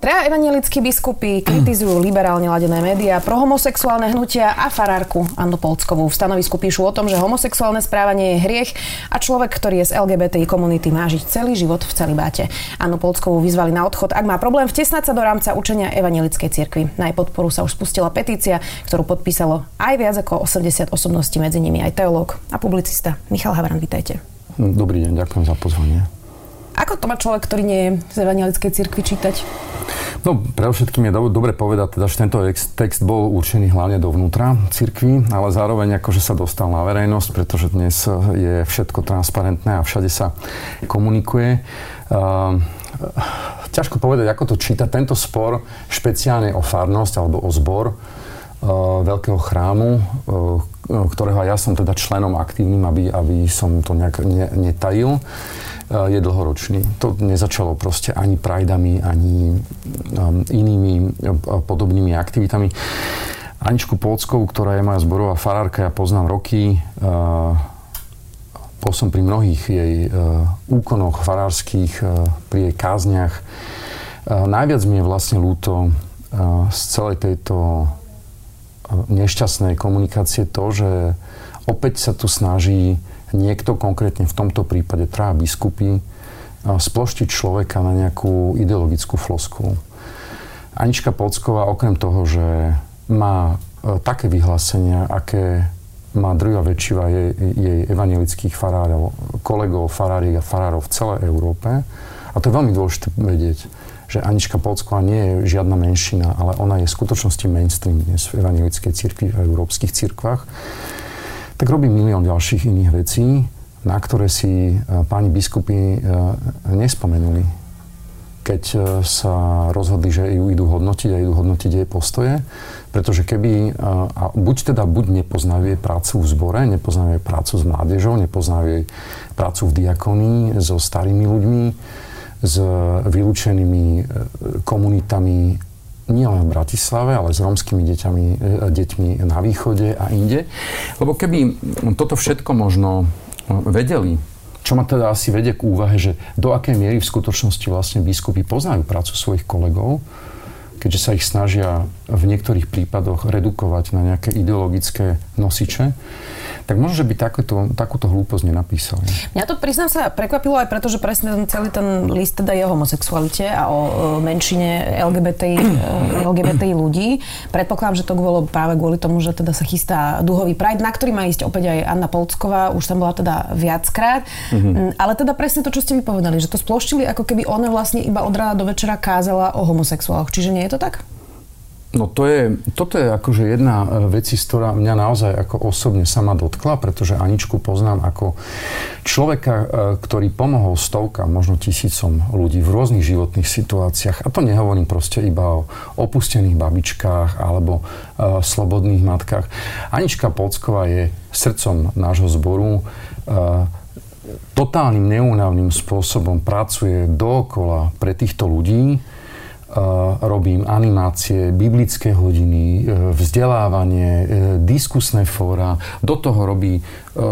Traja evanjelickí biskupi kritizujú liberálne ladené médiá, prohomosexuálne hnutia a farárku Annu Polckovú. V stanovisku píšu o tom, že homosexuálne správanie je hriech a človek, ktorý je z LGBTI komunity, má žiť celý život v celibáte. Annu Polckovú vyzvali na odchod, ak má problém vtesnať sa do rámca učenia evanjelickej cirkvi. Na jej podporu sa už spustila petícia, ktorú podpísalo aj viac ako 80 osobností, medzi nimi aj teológ a publicista Michal Havran. Vítajte. Dobrý deň, ďakujem za pozvanie. Ako to má človek, ktorý nie je z evanjelickej cirkvi, čítať? No, pre všetkým je dobre povedať, teda, že tento text bol určený hlavne dovnútra cirkvi, ale zároveň akože sa dostal na verejnosť, pretože dnes je všetko transparentné a všade sa komunikuje. Ťažko povedať, ako to číta tento spor, špeciálne o farnosť alebo o zbor veľkého chrámu, ktorého ja som teda členom aktívnym, aby som to nejak netajil. Je dlhoročný. To nezačalo proste ani prideami, ani inými podobnými aktivitami. Aničku Polckovú, ktorá je moja zborová farárka, ja poznám roky. Bol som pri mnohých jej úkonoch farárskych, pri jej kázniach. Najviac mi je vlastne ľúto z celej tejto nešťastnej komunikácie to, že opäť sa tu snaží niekto, konkrétne v tomto prípade traja biskupy, sploštiť človeka na nejakú ideologickú floskulu. Anička Polcková, okrem toho, že má také vyhlásenia, aké má druhá väčšina jej evanjelických farárov, kolegov, faráriek a farárov v celej Európe. A to je veľmi dôležité vedieť, že Anička Polcková nie je žiadna menšina, ale ona je v skutočnosti mainstream dnes v evanjelickej cirkvi a európskych cirkvách. Tak robí milión ďalších iných vecí, na ktoré si páni biskupy nespomenuli, keď sa rozhodli, že ju idú hodnotiť jej postoje, pretože keby, a buď nepoznajú jej prácu v zbore, nepoznajú jej prácu s mládežou, nepoznajú jej prácu v diakonii, so starými ľuďmi, s vylúčenými komunitami, nielen v Bratislave, ale s rómskymi deťmi na východe a inde. Lebo keby toto všetko možno vedeli, čo ma teda asi vedie k úvahe, že do akej miery v skutočnosti vlastne biskupy poznajú prácu svojich kolegov, keďže sa ich snažia v niektorých prípadoch redukovať na nejaké ideologické nosiče, tak možno, že by takúto hlúposť nenapísali. Mňa to, priznám sa, prekvapilo aj preto, že presne celý ten list teda je o homosexualite a o menšine LGBTI ľudí. Predpokladám, že to bolo práve kvôli tomu, že teda sa chystá duhový pride, na ktorý má ísť opäť aj Anna Polcková, už tam bola teda viackrát. Mm-hmm. Ale teda presne to, čo ste mi povedali, že to sploštili, ako keby ona vlastne iba od rána do večera kázala o homosexuáloch. Čiže nie je to tak? No toto je akože jedna vec, ktorá mňa naozaj ako osobne sama dotkla, pretože Aničku poznám ako človeka, ktorý pomohol stovkam, možno tisícom ľudí v rôznych životných situáciách. A to nehovorím proste iba o opustených babičkách alebo slobodných matkách. Anička Polcková je srdcom nášho zboru, totálnym neúnavným spôsobom pracuje dookola pre týchto ľudí. Robím animácie, biblické hodiny, vzdelávanie, diskusné fóra. Do toho robí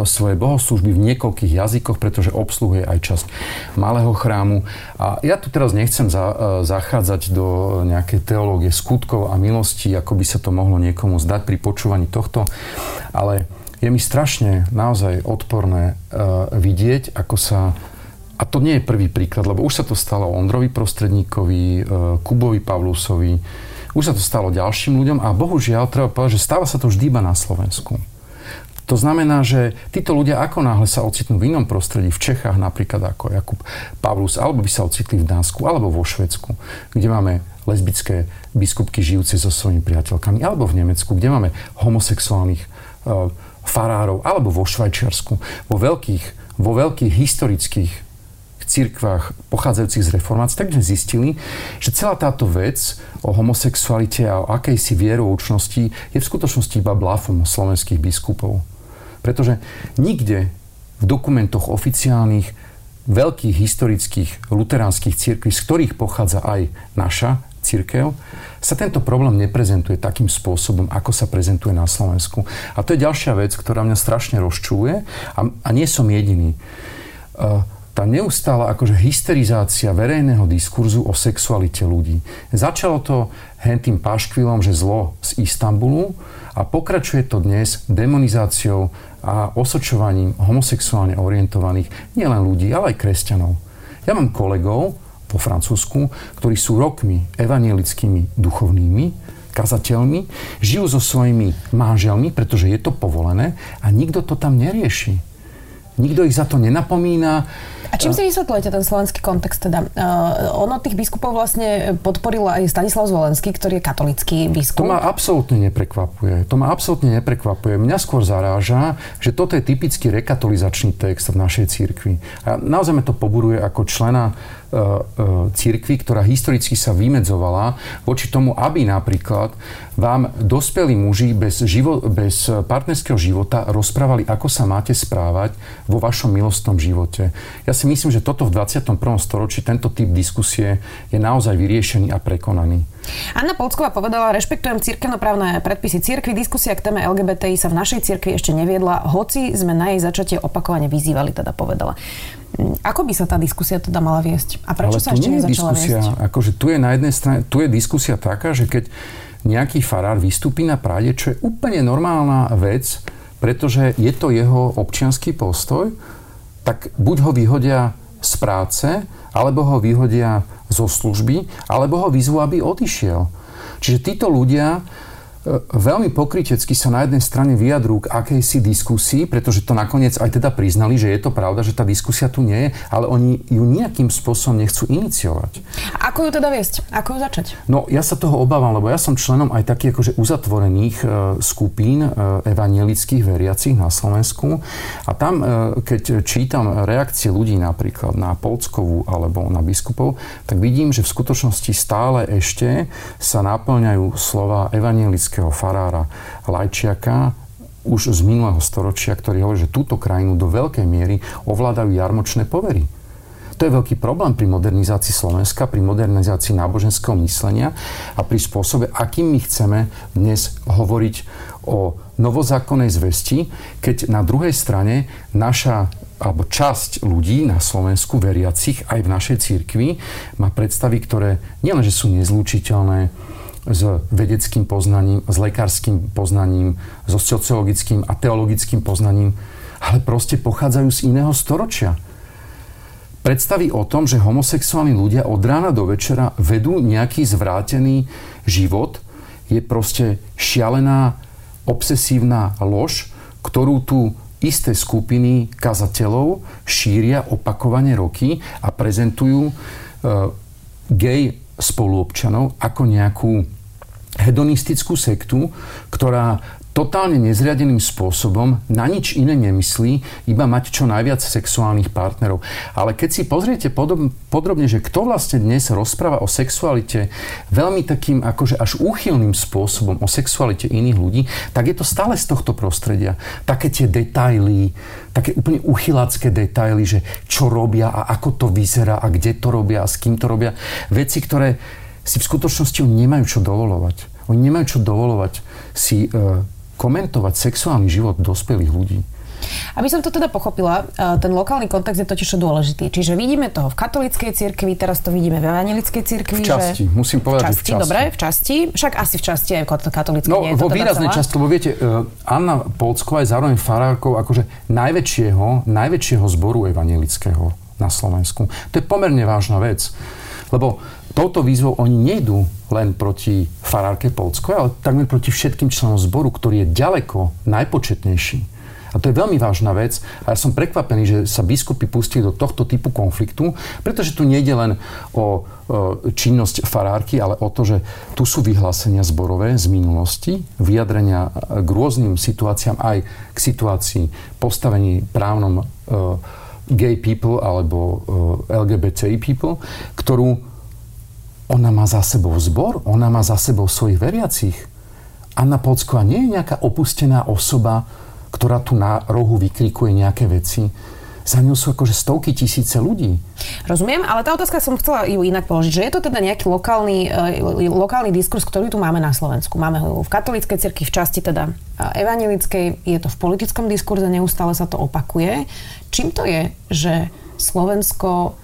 svoje bohoslúžby v niekoľkých jazykoch, pretože obsluhuje aj časť malého chrámu. A ja tu teraz nechcem zachádzať do nejakej teológie skutkov a milostí, ako by sa to mohlo niekomu zdať pri počúvaní tohto, ale je mi strašne naozaj odporné vidieť, ako sa... A to nie je prvý príklad, lebo už sa to stalo Ondrovi Prostredníkovi, Kubovi Pavlusovi, už sa to stalo ďalším ľuďom a bohužiaľ treba povedať, že stáva sa to vždy iba na Slovensku. To znamená, že títo ľudia ako náhle sa ocitnú v inom prostredí, v Čechách napríklad ako Jakub Pavlus, alebo by sa ocitli v Dánsku, alebo vo Švédsku, kde máme lesbické biskupky žijúce so svojimi priateľkami, alebo v Nemecku, kde máme homosexuálnych farárov, alebo vo Švajčiarsku, vo veľkých historických cirkvách pochádzajúcich z reformácie, tak sme zistili, že celá táto vec o homosexualite a o akejsi vieroučnosti je v skutočnosti iba blafom slovenských biskupov. Pretože nikde v dokumentoch oficiálnych veľkých historických luteránskych cirkví, z ktorých pochádza aj naša cirkev, sa tento problém neprezentuje takým spôsobom, ako sa prezentuje na Slovensku. A to je ďalšia vec, ktorá mňa strašne rozčúje a nie som jediný. Tá neustála hysterizácia verejného diskurzu o sexualite ľudí. Začalo to hentým paškvilom, že zlo z Istanbulu a pokračuje to dnes demonizáciou a osočovaním homosexuálne orientovaných nielen ľudí, ale aj kresťanov. Ja mám kolegov vo Francúzsku, ktorí sú rokmi evanjelickými duchovnými, kazateľmi, žijú so svojimi manželmi, pretože je to povolené a nikto to tam nerieši. Nikto ich za to nenapomína. A čím si vysvetľujete ten slovenský kontext teda? Ono tých biskupov vlastne podporil aj Stanislav Zvolenský, ktorý je katolícky biskup. To ma absolútne neprekvapuje. Mňa skôr zaráža, že toto je typický rekatolizačný text v našej cirkvi. A naozaj ma to poburuje ako člena cirkvi, ktorá historicky sa vymedzovala voči tomu, aby napríklad vám dospelí muži bez partnerského života rozprávali, ako sa máte správať vo vašom milostnom živote. Ja si myslím, že toto v 21. storočí, tento typ diskusie je naozaj vyriešený a prekonaný. Anna Polcková povedala, rešpektujem cirkevnoprávne predpisy cirkvi, diskusia k téme LGBTI sa v našej cirkvi ešte neviedla, hoci sme na jej začatie opakovane vyzývali, teda povedala. Ako by sa tá diskusia teda mala viesť? A prečo sa ešte nezačala viesť? Tu je na jednej strane, tu je diskusia taká, že keď nejaký farár vystúpi na práde, čo je úplne normálna vec, pretože je to jeho občiansky postoj, tak buď ho vyhodia z práce, alebo ho vyhodia zo služby, alebo ho vyzvu, aby odišiel. Čiže títo ľudia veľmi pokrytecky sa na jednej strane vyjadrujú k akejsi diskusii, pretože to nakoniec aj teda priznali, že je to pravda, že tá diskusia tu nie je, ale oni ju nejakým spôsobom nechcú iniciovať. Ako ju teda viesť? Ako ju začať? No, ja sa toho obávam, lebo ja som členom aj takých uzatvorených skupín evanjelických veriacich na Slovensku a tam, keď čítam reakcie ľudí napríklad na Polckovú alebo na biskupov, tak vidím, že v skutočnosti stále ešte sa napĺňajú slova evanjelické farára Lajčiaka už z minulého storočia, ktorý hovorí, že túto krajinu do veľkej miery ovládajú jarmočné povery. To je veľký problém pri modernizácii Slovenska, pri modernizácii náboženského myslenia a pri spôsobe, akým my chceme dnes hovoriť o novozákonnej zvesti, keď na druhej strane naša alebo časť ľudí na Slovensku, veriacich aj v našej cirkvi, má predstavy, ktoré nielenže sú nezlúčiteľné s vedeckým poznaním, s lekárským poznaním, so sociologickým a teologickým poznaním, ale proste pochádzajú z iného storočia. Predstavy o tom, že homosexuálni ľudia od rána do večera vedú nejaký zvrátený život, je proste šialená, obsesívna lož, ktorú tu isté skupiny kazateľov šíria opakovane roky a prezentujú gej spoluobčanov ako nejakú hedonistickú sektu, ktorá totálne nezriadeným spôsobom na nič iné nemyslí, iba mať čo najviac sexuálnych partnerov. Ale keď si pozriete podrobne, že kto vlastne dnes rozpráva o sexualite veľmi takým až úchylným spôsobom o sexualite iných ľudí, tak je to stále z tohto prostredia. Také tie detaily, také úplne uchylácké detaily, že čo robia a ako to vyzerá a kde to robia a s kým to robia. Veci, ktoré si v skutočnosti nemajú čo dovoľovať. Oni nemajú čo dovoľovať si komentovať sexuálny život dospelých ľudí. Aby som to teda pochopila, ten lokálny kontext je totiž dôležitý. Čiže vidíme toho v katolíckej cirkvi, teraz to vidíme v evanjelickej cirkvi. V časti. Dobre, v časti. Však asi v časti aj katolíckej. No, vo výraznej časti, lebo viete, Anna Polcková je zároveň farárkou najväčšieho zboru evanjelického na Slovensku. To je pomerne vážna vec. Lebo touto výzvou oni nejdú len proti farárke Polckovej, ale takmer proti všetkým členom zboru, ktorý je ďaleko najpočetnejší. A to je veľmi vážna vec. A ja som prekvapený, že sa biskupy pustili do tohto typu konfliktu, pretože tu nejde len o činnosť farárky, ale o to, že tu sú vyhlásenia zborové z minulosti, vyjadrenia k rôznym situáciám, aj k situácii postavení právnom gay people alebo LGBTI people, ktorú ona má za sebou zbor, ona má za sebou svojich veriacich. Anna Polcková nie je nejaká opustená osoba, ktorá tu na rohu vykrikuje nejaké veci. za ňou sú akože stovky tisíce ľudí. Rozumiem, ale tá otázka som chcela ju inak položiť, že je to teda nejaký lokálny diskurs, ktorý tu máme na Slovensku. Máme ho v katolíckej cirkvi, v časti teda evanjelickej, je to v politickom diskurze, neustále sa to opakuje. Čím to je, že Slovensko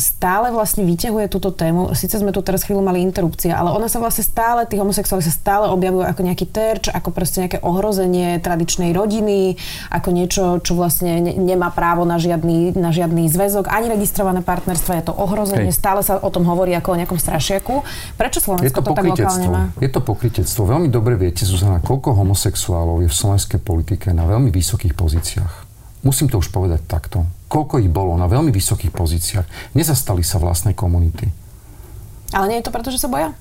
stále vlastne vyťahuje túto tému. Sice sme tu teraz chvíľu mali interrupcie, ale ona sa vlastne stále, tí homosexuáli sa stále objavujú ako nejaký terč, ako proste nejaké ohrozenie tradičnej rodiny, ako niečo, čo vlastne nemá právo na žiadny zväzok, ani registrované partnerstva, je to ohrozenie. Hej. Stále sa o tom hovorí ako o nejakom strašiaku. Prečo Slovensko to tak lokálne má? Je to pokrytectvo. Veľmi dobre viete, Zuzana, koľko homosexuálov je v slovenskej politike na veľmi vysokých pozíciách. Musím to už povedať takto. Koľko ich bolo na veľmi vysokých pozíciách, nezastali sa vlastnej komunity. Ale nie je to preto, že sa boja?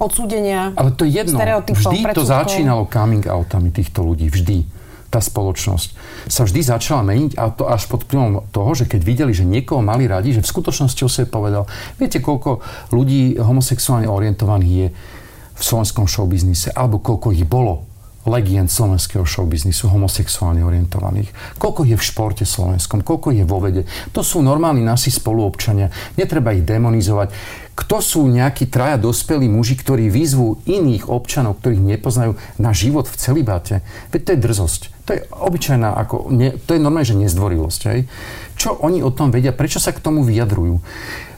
Odsúdenia, stereotypov, predsudkov? Ale to je jedno. Vždy to začínalo coming outami týchto ľudí. Vždy. Tá spoločnosť sa vždy začala meniť a to až pod vplyvom toho, že keď videli, že niekoho mali radi, že v skutočnosti o sebe povedal, viete, koľko ľudí homosexuálne orientovaných je v slovenskom showbiznise, alebo koľko ich bolo legend slovenského showbiznisu, homosexuálne orientovaných. Koľko je v športe slovenskom, koľko je vo vede. To sú normálni naši spoluobčania. Netreba ich demonizovať. Kto sú nejakí traja dospelí muži, ktorí vyzvú iných občanov, ktorých nepoznajú, na život v celibáte? Veď to je drzosť. To je obyčajná, to je normálne, že nezdvorilosť. Hej? Čo oni o tom vedia? Prečo sa k tomu vyjadrujú?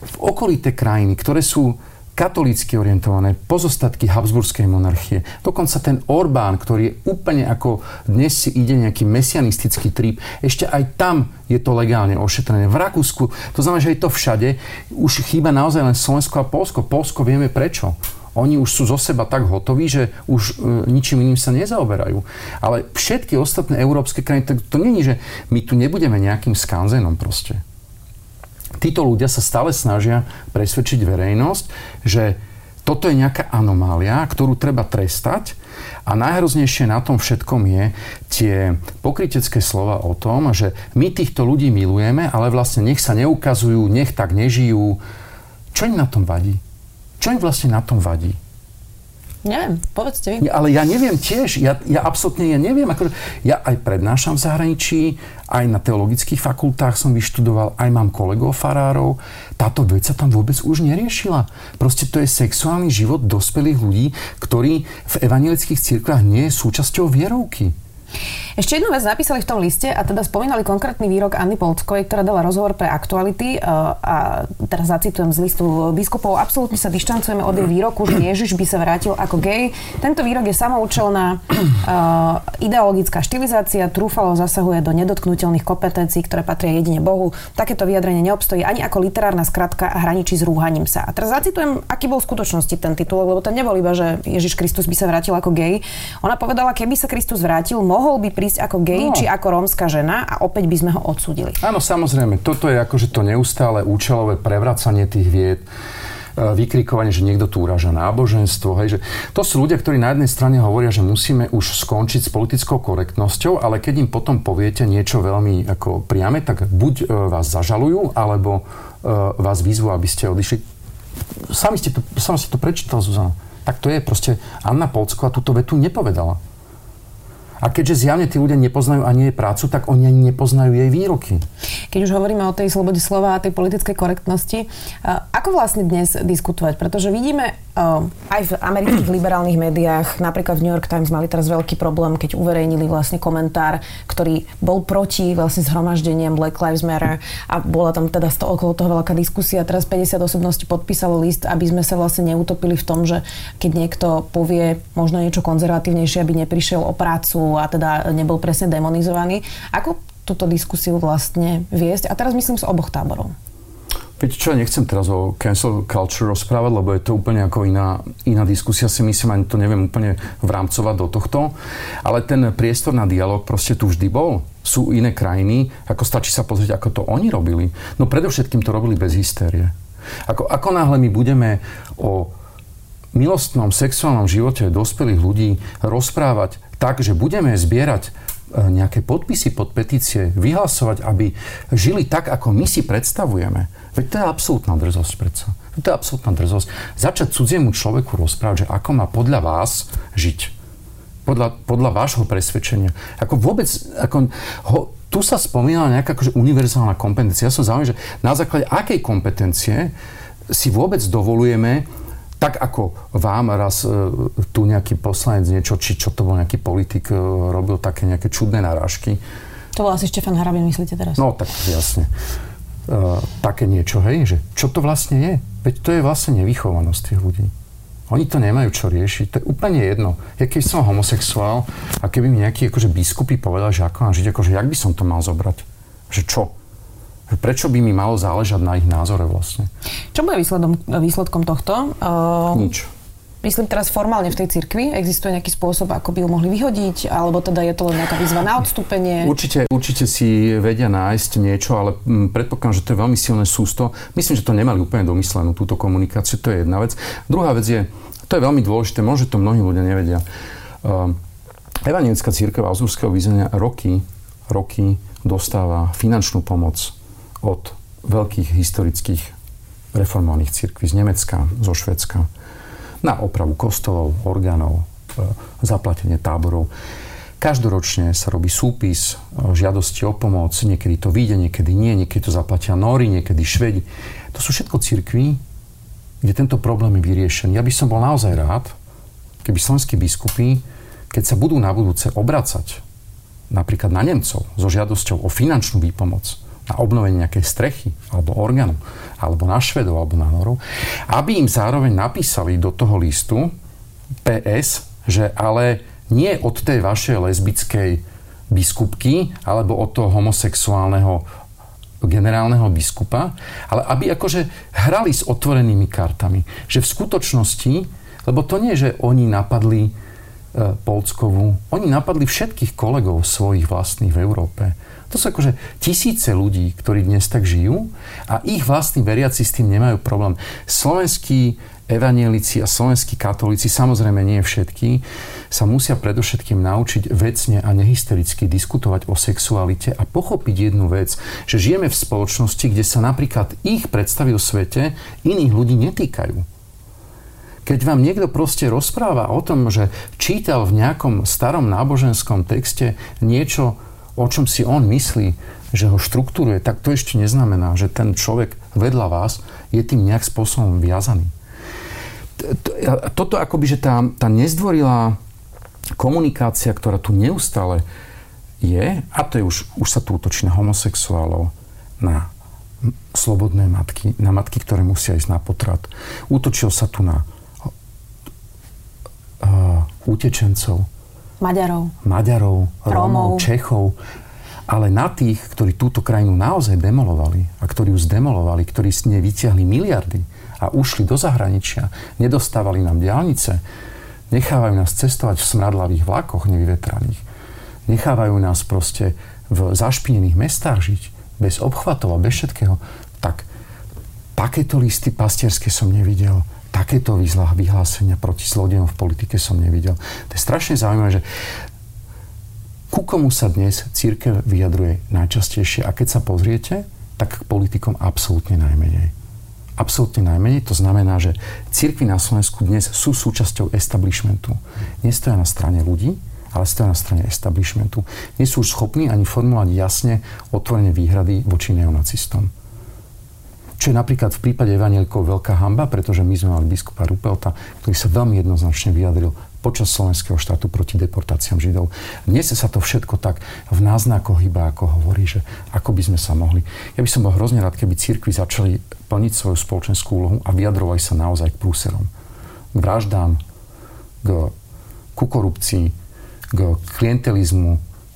V okolité krajiny, ktoré sú katolícky orientované, pozostatky habsburskej monarchie. Dokonca ten Orbán, ktorý je úplne ako dnes si ide nejaký mesianistický trip, ešte aj tam je to legálne ošetrené. V Rakúsku, to znamená, že je to všade, už chýba naozaj len Slovensko a Poľsko. Poľsko vieme prečo. Oni už sú zo seba tak hotoví, že už ničím iným sa nezaoberajú. Ale všetky ostatné európske krajiny, to nie je, že my tu nebudeme nejakým skanzenom proste. Títo ľudia sa stále snažia presvedčiť verejnosť, že toto je nejaká anomália, ktorú treba trestať a najhroznejšie na tom všetkom je tie pokrytecké slova o tom, že my týchto ľudí milujeme, ale vlastne nech sa neukazujú, nech tak nežijú. Čo im na tom vadí? Čo im vlastne na tom vadí? Neviem, povedzte vy. Ale ja neviem tiež, ja absolútne neviem. Ja aj prednášam v zahraničí, aj na teologických fakultách som vyštudoval, aj mám kolegov farárov. Táto vec sa tam vôbec už neriešila. Proste to je sexuálny život dospelých ľudí, ktorí v evanjelických cirkvách nie je súčasťou vierovky. Ešte jednu vec napísali v tom liste a teda spomínali konkrétny výrok Anny Polckovej, ktorá dala rozhovor pre Aktuality a teraz zacitujem z listu biskupov. Absolútne sa dištancujeme od jej výroku, že Ježiš by sa vrátil ako gej. Tento výrok je samoučelná ideologická štilizácia, trúfalo zasahuje do nedotknuteľných kompetencií, ktoré patria jedine Bohu. Takéto vyjadrenie neobstojí ani ako literárna skratka a hraničí s rúhaním sa. A teraz zacitujem, aký bol v skutočnosti ten titul, lebo ten nebol iba, že Ježiš Kristus by sa vrátil ako gej. Ona povedala, keby sa Kristus vrátil, mohol by prísť ako gej, či ako rómska žena a opäť by sme ho odsúdili. Áno, samozrejme. Toto je akože to neustále účelové prevracanie tých vied, vykrikovanie, že niekto tu uráža náboženstvo. Hej, že to sú ľudia, ktorí na jednej strane hovoria, že musíme už skončiť s politickou korektnosťou, ale keď im potom poviete niečo veľmi ako priame, tak buď vás zažalujú, alebo vás vyzvú, aby ste odišli. Sami ste to prečítal, Zuzana. Tak to je proste. Anna Polcková túto vetu nepovedala. A keďže zjavne tí ľudia nepoznajú ani jej prácu, tak oni ani nepoznajú jej výroky. Keď už hovoríme o tej slobode slova a tej politickej korektnosti, ako vlastne dnes diskutovať? Pretože vidíme aj v amerických liberálnych médiách, napríklad v New York Times mali teraz veľký problém, keď uverejnili vlastne komentár, ktorý bol proti vlastne zhromaždeniam Black Lives Matter a bola tam teda okolo toho veľká diskusia. Teraz 50 osobností podpísalo list, aby sme sa vlastne neutopili v tom, že keď niekto povie možno niečo konzervatívnejšie, aby neprišiel o prácu a teda nebol presne demonizovaný. Ako túto diskusiu vlastne viesť? A teraz myslím z oboch táborov. Viete čo, nechcem teraz o cancel culture rozprávať, lebo je to úplne ako iná diskusia, si myslím, ani to neviem úplne vrámcovať do tohto. Ale ten priestor na dialog proste tu vždy bol. Sú iné krajiny, ako stačí sa pozrieť, ako to oni robili. No predovšetkým to robili bez hystérie. Ako náhle my budeme o milostnom sexuálnom živote dospelých ľudí rozprávať tak, že budeme zbierať nejaké podpisy pod petície, vyhlasovať, aby žili tak, ako my si predstavujeme. Veď to je absolútna drzosť predsa. To je absolútna drzosť. Začať cudziemu človeku rozprávať, že ako má podľa vás žiť. podľa vášho presvedčenia. Ako vôbec, tu sa spomínala nejaká akože univerzálna kompetencia. Ja som zaujímavý, že na základe akej kompetencie si vôbec dovolujeme, tak ako vám raz tu nejaký poslanec niečo, či čo to bol nejaký politik, robil také nejaké čudné narážky. To bol asi Štefan Hrabin, myslíte teraz? No, tak jasne. Také niečo, hej, že čo to vlastne je? Veď to je vlastne nevychovanosť tých ľudí. Oni to nemajú čo riešiť, to je úplne jedno. Ja keby som homosexuál a keby mi nejakí akože biskupy povedali, že ako mám žiť, akože jak by som to mal zobrať? Že čo? Prečo by mi malo záležať na ich názore vlastne? Čo bude výsledkom tohto? Nič. Myslím teraz formálne v tej cirkvi existuje nejaký spôsob, ako by ju mohli vyhodiť, alebo teda je to len nejaká výzva na odstúpenie? Určite si vedia nájsť niečo, ale predpokladám, že to je veľmi silné sústo. Myslím, že to nemali úplne domyslenú túto komunikáciu, to je jedna vec. Druhá vec je, to je veľmi dôležité, možno to mnohí ľudia nevedia. Evanjelická cirkev Augsburského vyznania roky dostáva finančnú pomoc od veľkých historických reformovaných cirkví z Nemecka, zo Švédska, na opravu kostolov, orgánov, zaplatenie táborov. Každoročne sa robí súpis žiadosti o pomoc. Niekedy to vyjde, niekedy nie. Niekedy to zaplatia Nóri, niekedy Švedi. To sú všetko cirkví, kde tento problém je vyriešený. Ja by som bol naozaj rád, keby slovenskí biskupy, keď sa budú na budúce obracať napríklad na Nemcov so žiadosťou o finančnú výpomoc, na obnovenie nejakej strechy, alebo orgánu, alebo na Švedov, alebo na Norov, aby im zároveň napísali do toho listu PS, že ale nie od tej vašej lesbickej biskupky, alebo od toho homosexuálneho generálneho biskupa, ale aby akože hrali s otvorenými kartami. Že v skutočnosti, lebo to nie, že oni napadli Polckovú, oni napadli všetkých kolegov svojich vlastných v Európe. To sú akože tisíce ľudí, ktorí dnes tak žijú a ich vlastní veriaci s tým nemajú problém. Slovenskí evanjelici a slovenskí katolíci, samozrejme nie všetky, sa musia predovšetkým naučiť vecne a nehystericky diskutovať o sexualite a pochopiť jednu vec, že žijeme v spoločnosti, kde sa napríklad ich predstavy o svete iných ľudí netýkajú. Keď vám niekto proste rozpráva o tom, že čítal v nejakom starom náboženskom texte niečo, o čom si on myslí, že ho štruktúruje, tak to ešte neznamená, že ten človek vedľa vás je tým nejak spôsobom viazaný. Toto akoby, že tá nezdvorilá komunikácia, ktorá tu neustále je, a to je už sa tu útočí na homosexuálov, na slobodné matky, na matky, ktoré musia ísť na potrat. Útočil sa tu na utečencov, Maďarov, Rómov, Čechov, ale na tých, ktorí túto krajinu naozaj demolovali a ktorí ju zdemolovali, ktorí z nej vyťahli miliardy a ušli do zahraničia, nedostávali nám diaľnice, nechávajú nás cestovať v smradlavých vlakoch nevyvetraných, nechávajú nás proste v zašpinených mestách žiť bez obchvatov a bez všetkého, tak takéto listy pastierské som nevidel. Takéto vyhlásenia proti zlodejom v politike som nevidel. To je strašne zaujímavé, že ku komu sa dnes cirkev vyjadruje najčastejšie. A keď sa pozriete, tak k politikom absolútne najmenej. Absolútne najmenej, to znamená, že cirkvi na Slovensku dnes sú súčasťou establishmentu. Nestoja na strane ľudí, ale stoja na strane establishmentu. Nie sú už schopní ani formulovať jasne otvorené výhrady voči neonacistom. Čo je napríklad v prípade evanjelikov veľká hanba, pretože my sme mali biskupa Rupelta, ktorý sa veľmi jednoznačne vyjadril počas slovenského štátu proti deportáciám Židov. Dnes sa to všetko tak v náznakoch iba ako hovorí, že ako by sme sa mohli. Ja by som bol hrozne rád, keby cirkvi začali plniť svoju spoločenskú úlohu a vyjadrovali sa naozaj k prúserom. K vraždám, ku korupcii, k klientelizmu,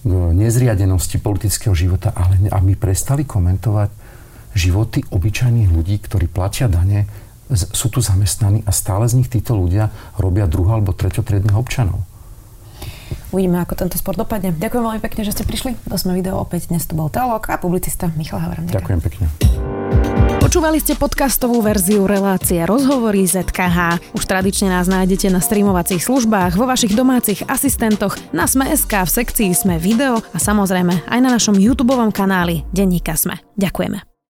k nezriadenosti politického života, ale aby prestali komentovať životy obyčajných ľudí, ktorí platia dane, sú tu zamestnaní a stále z nich títo ľudia robia druhá alebo treťotriednych občanov. Uvidíme, ako tento sport dopadne. Ďakujem veľmi pekne, že ste prišli. Do sme video opäť. Dnes to bol teológ a publicista Michal Havran. Ďakujem pekne. Počúvali ste podcastovú verziu relácie Rozhovory ZKH. Už tradične nás nájdete na streamovacích službách, vo vašich domácich asistentoch, na Sme.sk, v sekcii Sme video a samozrejme aj na našom YouTubeovom kanáli Denníka Sme. Ďakujeme.